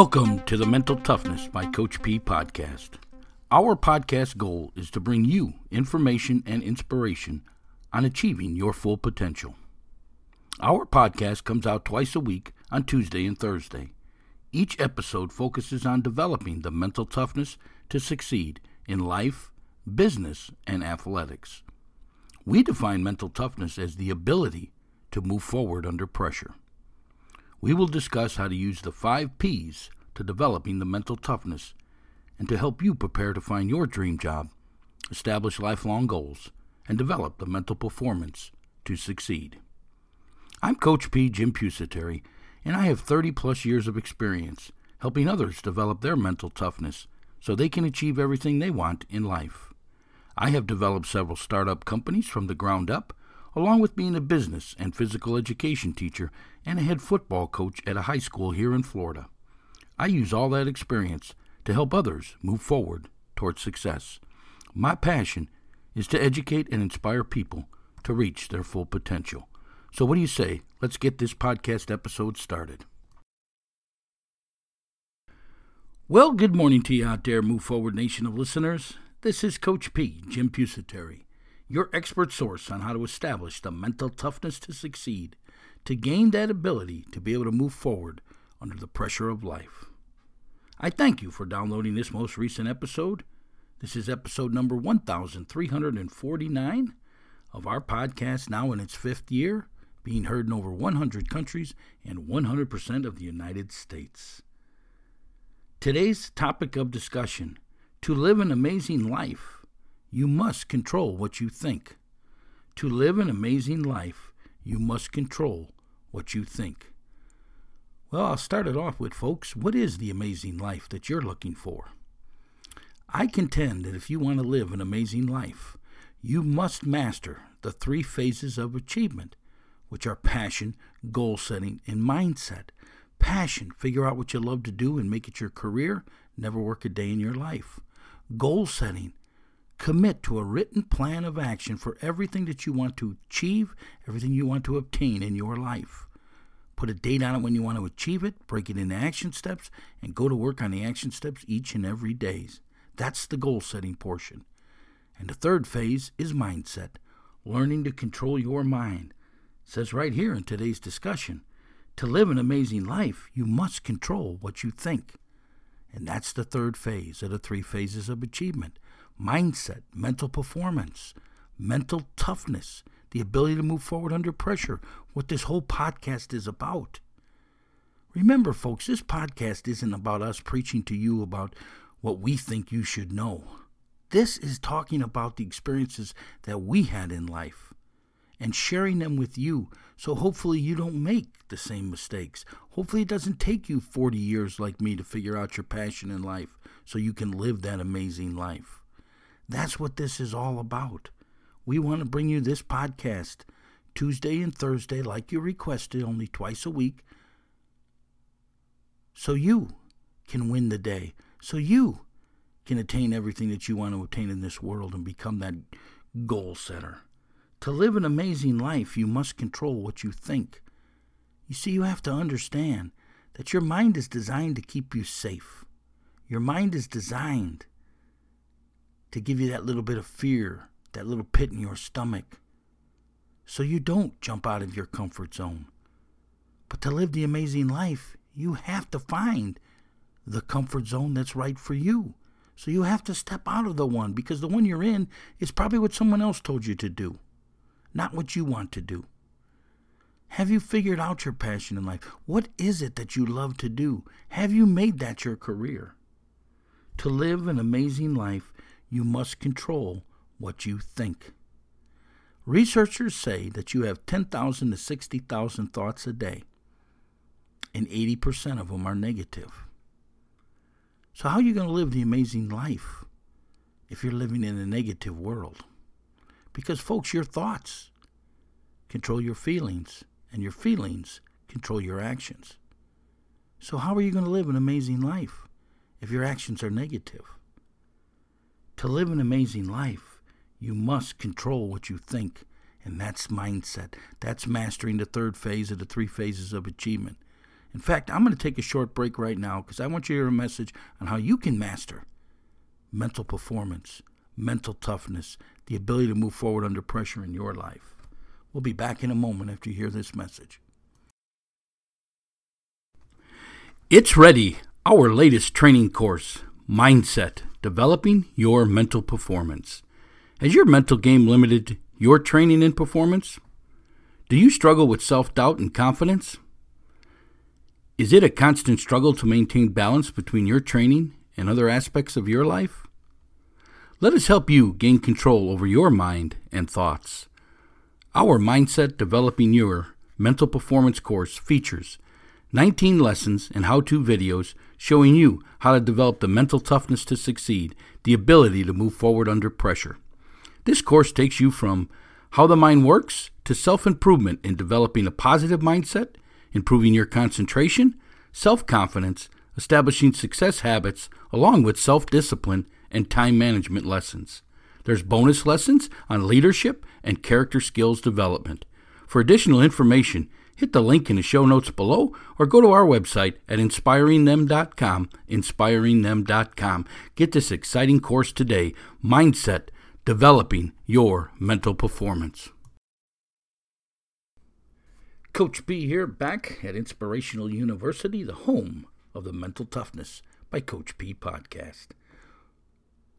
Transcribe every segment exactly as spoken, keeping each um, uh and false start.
Welcome to the Mental Toughness by Coach P Podcast. Our podcast goal is to bring you information and inspiration on achieving your full potential. Our podcast comes out twice a week on Tuesday and Thursday. Each episode focuses on developing the mental toughness to succeed in life, business, and athletics. We define mental toughness as the ability to move forward under pressure. We will discuss how to use the five P's to developing the mental toughness and to help you prepare to find your dream job, establish lifelong goals, and develop the mental performance to succeed. I'm Coach P. Jim Pusateri, and I have thirty-plus years of experience helping others develop their mental toughness so they can achieve everything they want in life. I have developed several startup companies from the ground up, along with being a business and physical education teacher and a head football coach at a high school here in Florida. I use all that experience to help others move forward towards success. My passion is to educate and inspire people to reach their full potential. So what do you say? Let's get this podcast episode started. Well, good morning to you out there, Move Forward Nation of listeners. This is Coach P, Jim Pusateri, your expert source on how to establish the mental toughness to succeed, to gain that ability to be able to move forward under the pressure of life. I thank you for downloading this most recent episode. This is episode number one thousand three hundred forty-nine of our podcast, now in its fifth year, being heard in over one hundred countries and one hundred percent of the United States. Today's topic of discussion: to live an amazing life, you must control what you think. To live an amazing life, you must control what you think. Well, I'll start it off with, folks, what is the amazing life that you're looking for? I contend that if you want to live an amazing life, you must master the three phases of achievement, which are passion, goal setting, and mindset. Passion: figure out what you love to do and make it your career, never work a day in your life. Goal setting: commit to a written plan of action for everything that you want to achieve, everything you want to obtain in your life. Put a date on it when you want to achieve it, break it into action steps, and go to work on the action steps each and every day. That's the goal-setting portion. And the third phase is mindset, learning to control your mind. It says right here in today's discussion, to live an amazing life, you must control what you think. And that's the third phase of the three phases of achievement: mindset, mental performance, mental toughness, the ability to move forward under pressure, what this whole podcast is about. Remember, folks, this podcast isn't about us preaching to you about what we think you should know. This is talking about the experiences that we had in life and sharing them with you, so hopefully you don't make the same mistakes. Hopefully it doesn't take you forty years like me to figure out your passion in life so you can live that amazing life. That's what this is all about. We want to bring you this podcast Tuesday and Thursday, like you requested, only twice a week, so you can win the day, so you can attain everything that you want to attain in this world and become that goal setter. To live an amazing life, you must control what you think. You see, you have to understand that your mind is designed to keep you safe. Your mind is designed to give you that little bit of fear, that little pit in your stomach, so you don't jump out of your comfort zone. But to live the amazing life, you have to find the comfort zone that's right for you. So you have to step out of the one, because the one you're in is probably what someone else told you to do, not what you want to do. Have you figured out your passion in life? What is it that you love to do? Have you made that your career? To live an amazing life, you must control what you think. Researchers say that you have ten thousand to sixty thousand thoughts a day, and eighty percent of them are negative. So how are you going to live the amazing life if you're living in a negative world? Because, folks, your thoughts control your feelings, and your feelings control your actions. So how are you going to live an amazing life if your actions are negative? To live an amazing life, you must control what you think, and that's mindset. That's mastering the third phase of the three phases of achievement. In fact, I'm going to take a short break right now because I want you to hear a message on how you can master mental performance, mental toughness, the ability to move forward under pressure in your life. We'll be back in a moment after you hear this message. It's ready, our latest training course, Mindset, Developing Your Mental Performance. Has your mental game limited your training and performance? Do you struggle with self-doubt and confidence? Is it a constant struggle to maintain balance between your training and other aspects of your life? Let us help you gain control over your mind and thoughts. Our Mindset Developing Your Mental Performance course features nineteen lessons and how-to videos showing you how to develop the mental toughness to succeed, the ability to move forward under pressure. This course takes you from how the mind works to self-improvement in developing a positive mindset, improving your concentration, self-confidence, establishing success habits, along with self-discipline and time management lessons. There's bonus lessons on leadership and character skills development. For additional information, hit the link in the show notes below or go to our website at inspiring them dot com, inspiring them dot com. Get this exciting course today, Mindset, Developing Your Mental Performance. Coach P here, back at Inspirational University, the home of the Mental Toughness by Coach P Podcast.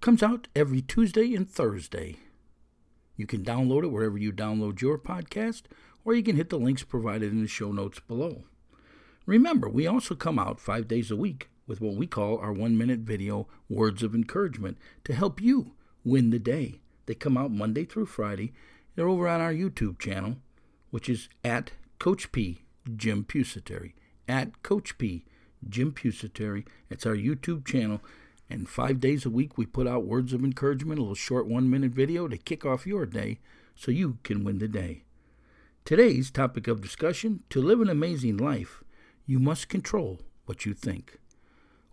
Comes out every Tuesday and Thursday. You can download it wherever you download your podcast, or you can hit the links provided in the show notes below. Remember, we also come out five days a week with what we call our one-minute video words of encouragement to help you win the day. They come out Monday through Friday. They're over on our YouTube channel, which is at Coach P, Jim Pusateri. At Coach P, Jim Pusateri. It's our YouTube channel. And five days a week, we put out words of encouragement, a little short one-minute video to kick off your day so you can win the day. Today's topic of discussion, to live an amazing life, you must control what you think.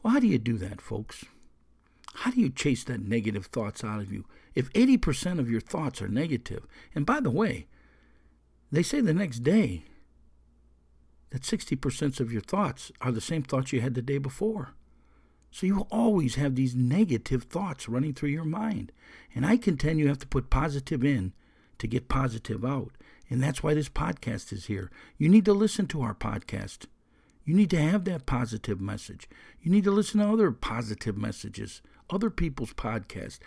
Well, how do you do that, folks? How do you chase that negative thoughts out of you? If eighty percent of your thoughts are negative, and by the way, they say the next day that sixty percent of your thoughts are the same thoughts you had the day before. So you will always have these negative thoughts running through your mind. And I contend you have to put positive in to get positive out. And that's why this podcast is here. You need to listen to our podcast. You need to have that positive message. You need to listen to other positive messages, other people's podcasts,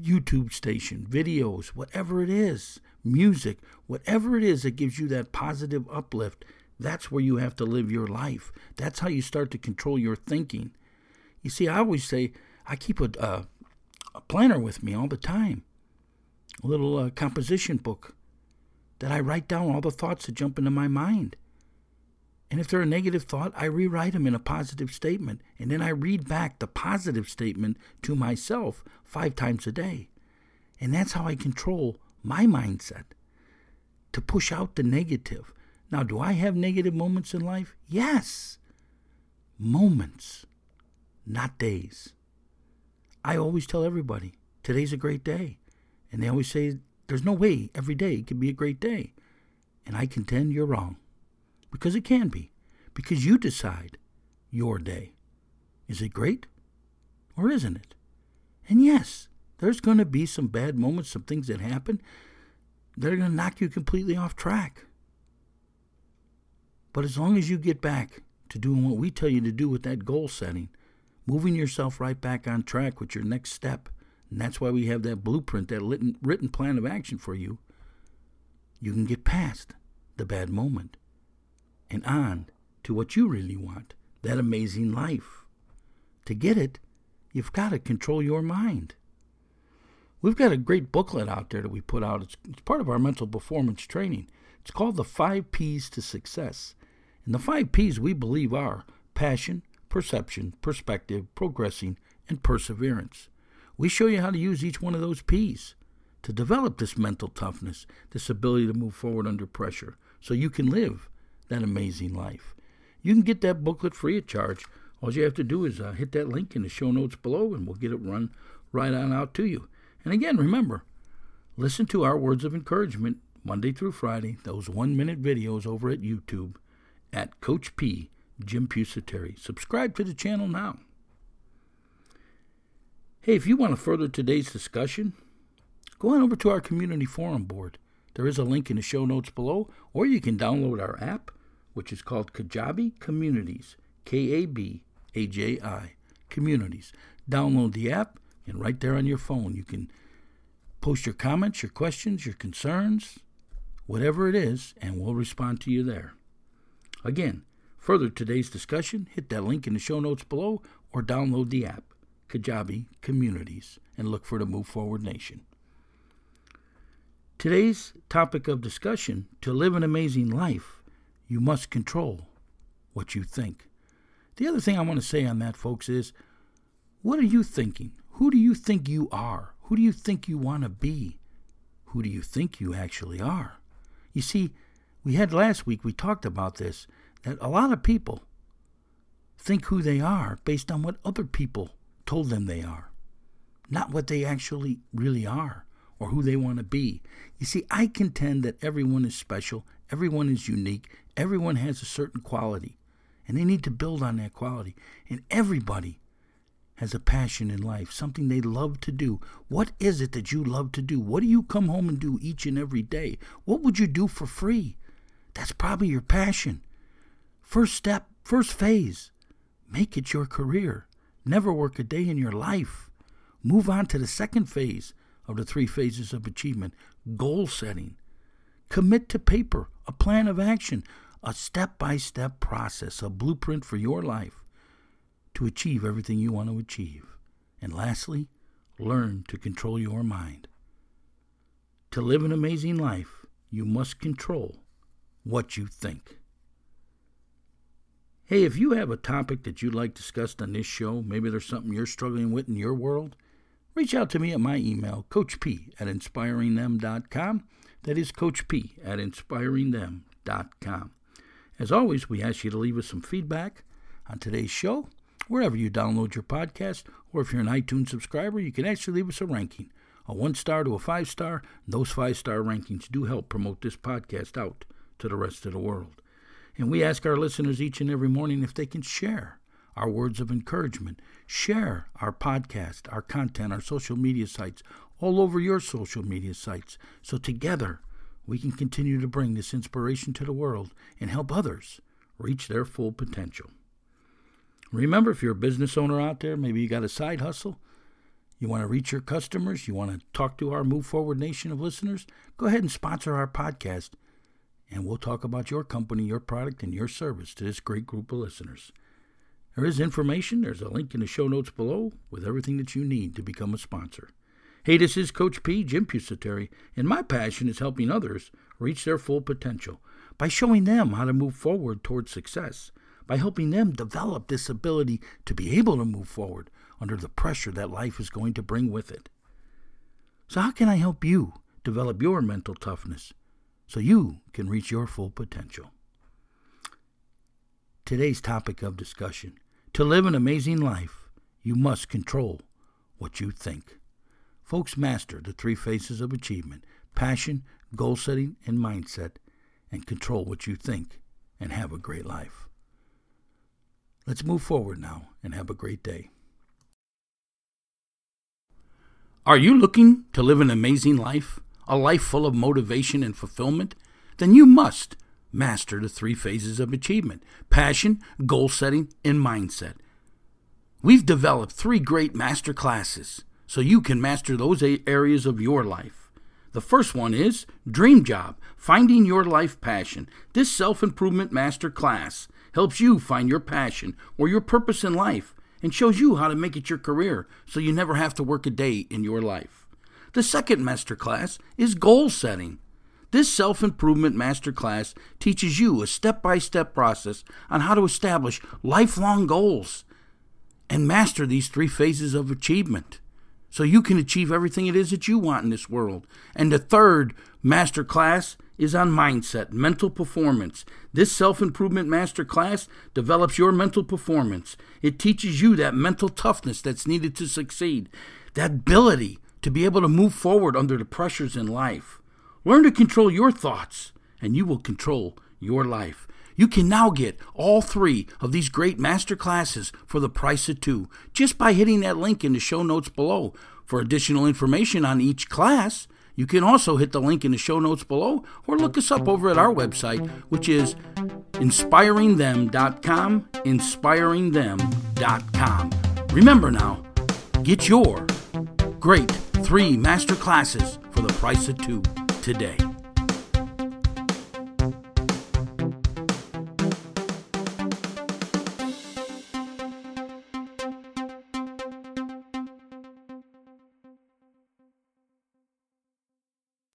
YouTube station, videos, whatever it is, music, whatever it is that gives you that positive uplift. That's where you have to live your life. That's how you start to control your thinking. You see, I always say I keep a, uh, a planner with me all the time, a little uh, composition book that I write down all the thoughts that jump into my mind. And if they're a negative thought, I rewrite them in a positive statement. And then I read back the positive statement to myself five times a day. And that's how I control my mindset, to push out the negative. Now, do I have negative moments in life? Yes. Moments, not days. I always tell everybody, today's a great day. And they always say, there's no way every day can be a great day. And I contend you're wrong. Because it can be. Because you decide your day. Is it great or isn't it? And yes, there's going to be some bad moments, some things that happen that are going to knock you completely off track. But as long as you get back to doing what we tell you to do with that goal setting, moving yourself right back on track with your next step, and that's why we have that blueprint, that written plan of action for you, you can get past the bad moment and on to what you really want, that amazing life. To get it, you've got to control your mind. We've got a great booklet out there that we put out. It's, it's part of our mental performance training. It's called the five P's to Success. And the five P's we believe are passion, perception, perspective, progressing, and perseverance. We show you how to use each one of those P's to develop this mental toughness, this ability to move forward under pressure, so you can live that amazing life. You can get that booklet free of charge. All you have to do is uh, hit that link in the show notes below and we'll get it run right on out to you. And again, remember, listen to our words of encouragement Monday through Friday, those one minute videos over at YouTube at Coach P, Jim Pusateri. Subscribe to the channel now. Hey, if you want to further today's discussion, go on over to our community forum board. There is a link in the show notes below, or you can download our app, which is called Kajabi Communities, K A B A J I, Communities. Download the app, and right there on your phone, you can post your comments, your questions, your concerns, whatever it is, and we'll respond to you there. Again, further today's discussion, hit that link in the show notes below, or download the app, Kajabi Communities, and look for the Move Forward Nation. Today's topic of discussion, to live an amazing life, you must control what you think. The other thing I want to say on that, folks, is what are you thinking? Who do you think you are? Who do you think you want to be? Who do you think you actually are? You see, we had last week, we talked about this, that a lot of people think who they are based on what other people told them they are, not what they actually really are, or who they want to be. You see, I contend that everyone is special, everyone is unique, everyone has a certain quality, and they need to build on that quality. And everybody has a passion in life, something they love to do. What is it that you love to do? What do you come home and do each and every day? What would you do for free? That's probably your passion. First step, first phase, make it your career. Never work a day in your life. Move on to the second phase of the three phases of achievement, goal setting. Commit to paper, a plan of action, a step-by-step process, a blueprint for your life to achieve everything you want to achieve. And lastly, learn to control your mind. To live an amazing life, you must control what you think. Hey, if you have a topic that you'd like discussed on this show, maybe there's something you're struggling with in your world, reach out to me at my email, coach p at inspiring them dot com. That is coach p at inspiring them dot com. As always, we ask you to leave us some feedback on today's show, wherever you download your podcast, or if you're an iTunes subscriber, you can actually leave us a ranking, a one-star to a five-star. Those five-star rankings do help promote this podcast out to the rest of the world. And we ask our listeners each and every morning if they can share our words of encouragement, share our podcast, our content, our social media sites, all over your social media sites, so together we can continue to bring this inspiration to the world and help others reach their full potential. Remember, if you're a business owner out there, maybe you got a side hustle, you want to reach your customers, you want to talk to our Move Forward Nation of listeners, go ahead and sponsor our podcast, and we'll talk about your company, your product, and your service to this great group of listeners. There is information. There's a link in the show notes below with everything that you need to become a sponsor. Hey, this is Coach P, Jim Pusateri, and my passion is helping others reach their full potential by showing them how to move forward towards success, by helping them develop this ability to be able to move forward under the pressure that life is going to bring with it. So how can I help you develop your mental toughness so you can reach your full potential? Today's topic of discussion, to live an amazing life, you must control what you think. Folks, master the three phases of achievement, passion, goal setting, and mindset, and control what you think, and have a great life. Let's move forward now and have a great day. Are you looking to live an amazing life, a life full of motivation and fulfillment? Then you must master the three phases of achievement, passion, goal setting, and mindset. We've developed three great master classes so you can master those eight areas of your life. The first one is Dream Job, Finding Your Life Passion. This self-improvement master class helps you find your passion or your purpose in life and shows you how to make it your career so you never have to work a day in your life. The second master class is Goal Setting. This self-improvement masterclass teaches you a step-by-step process on how to establish lifelong goals and master these three phases of achievement so you can achieve everything it is that you want in this world. And the third masterclass is on mindset, mental performance. This self-improvement masterclass develops your mental performance. It teaches you that mental toughness that's needed to succeed, that ability to be able to move forward under the pressures in life. Learn to control your thoughts, and you will control your life. You can now get all three of these great master classes for the price of two just by hitting that link in the show notes below. For additional information on each class, you can also hit the link in the show notes below or look us up over at our website, which is inspiring them dot com, inspiring them dot com. Remember now, get your great three master classes for the price of two today.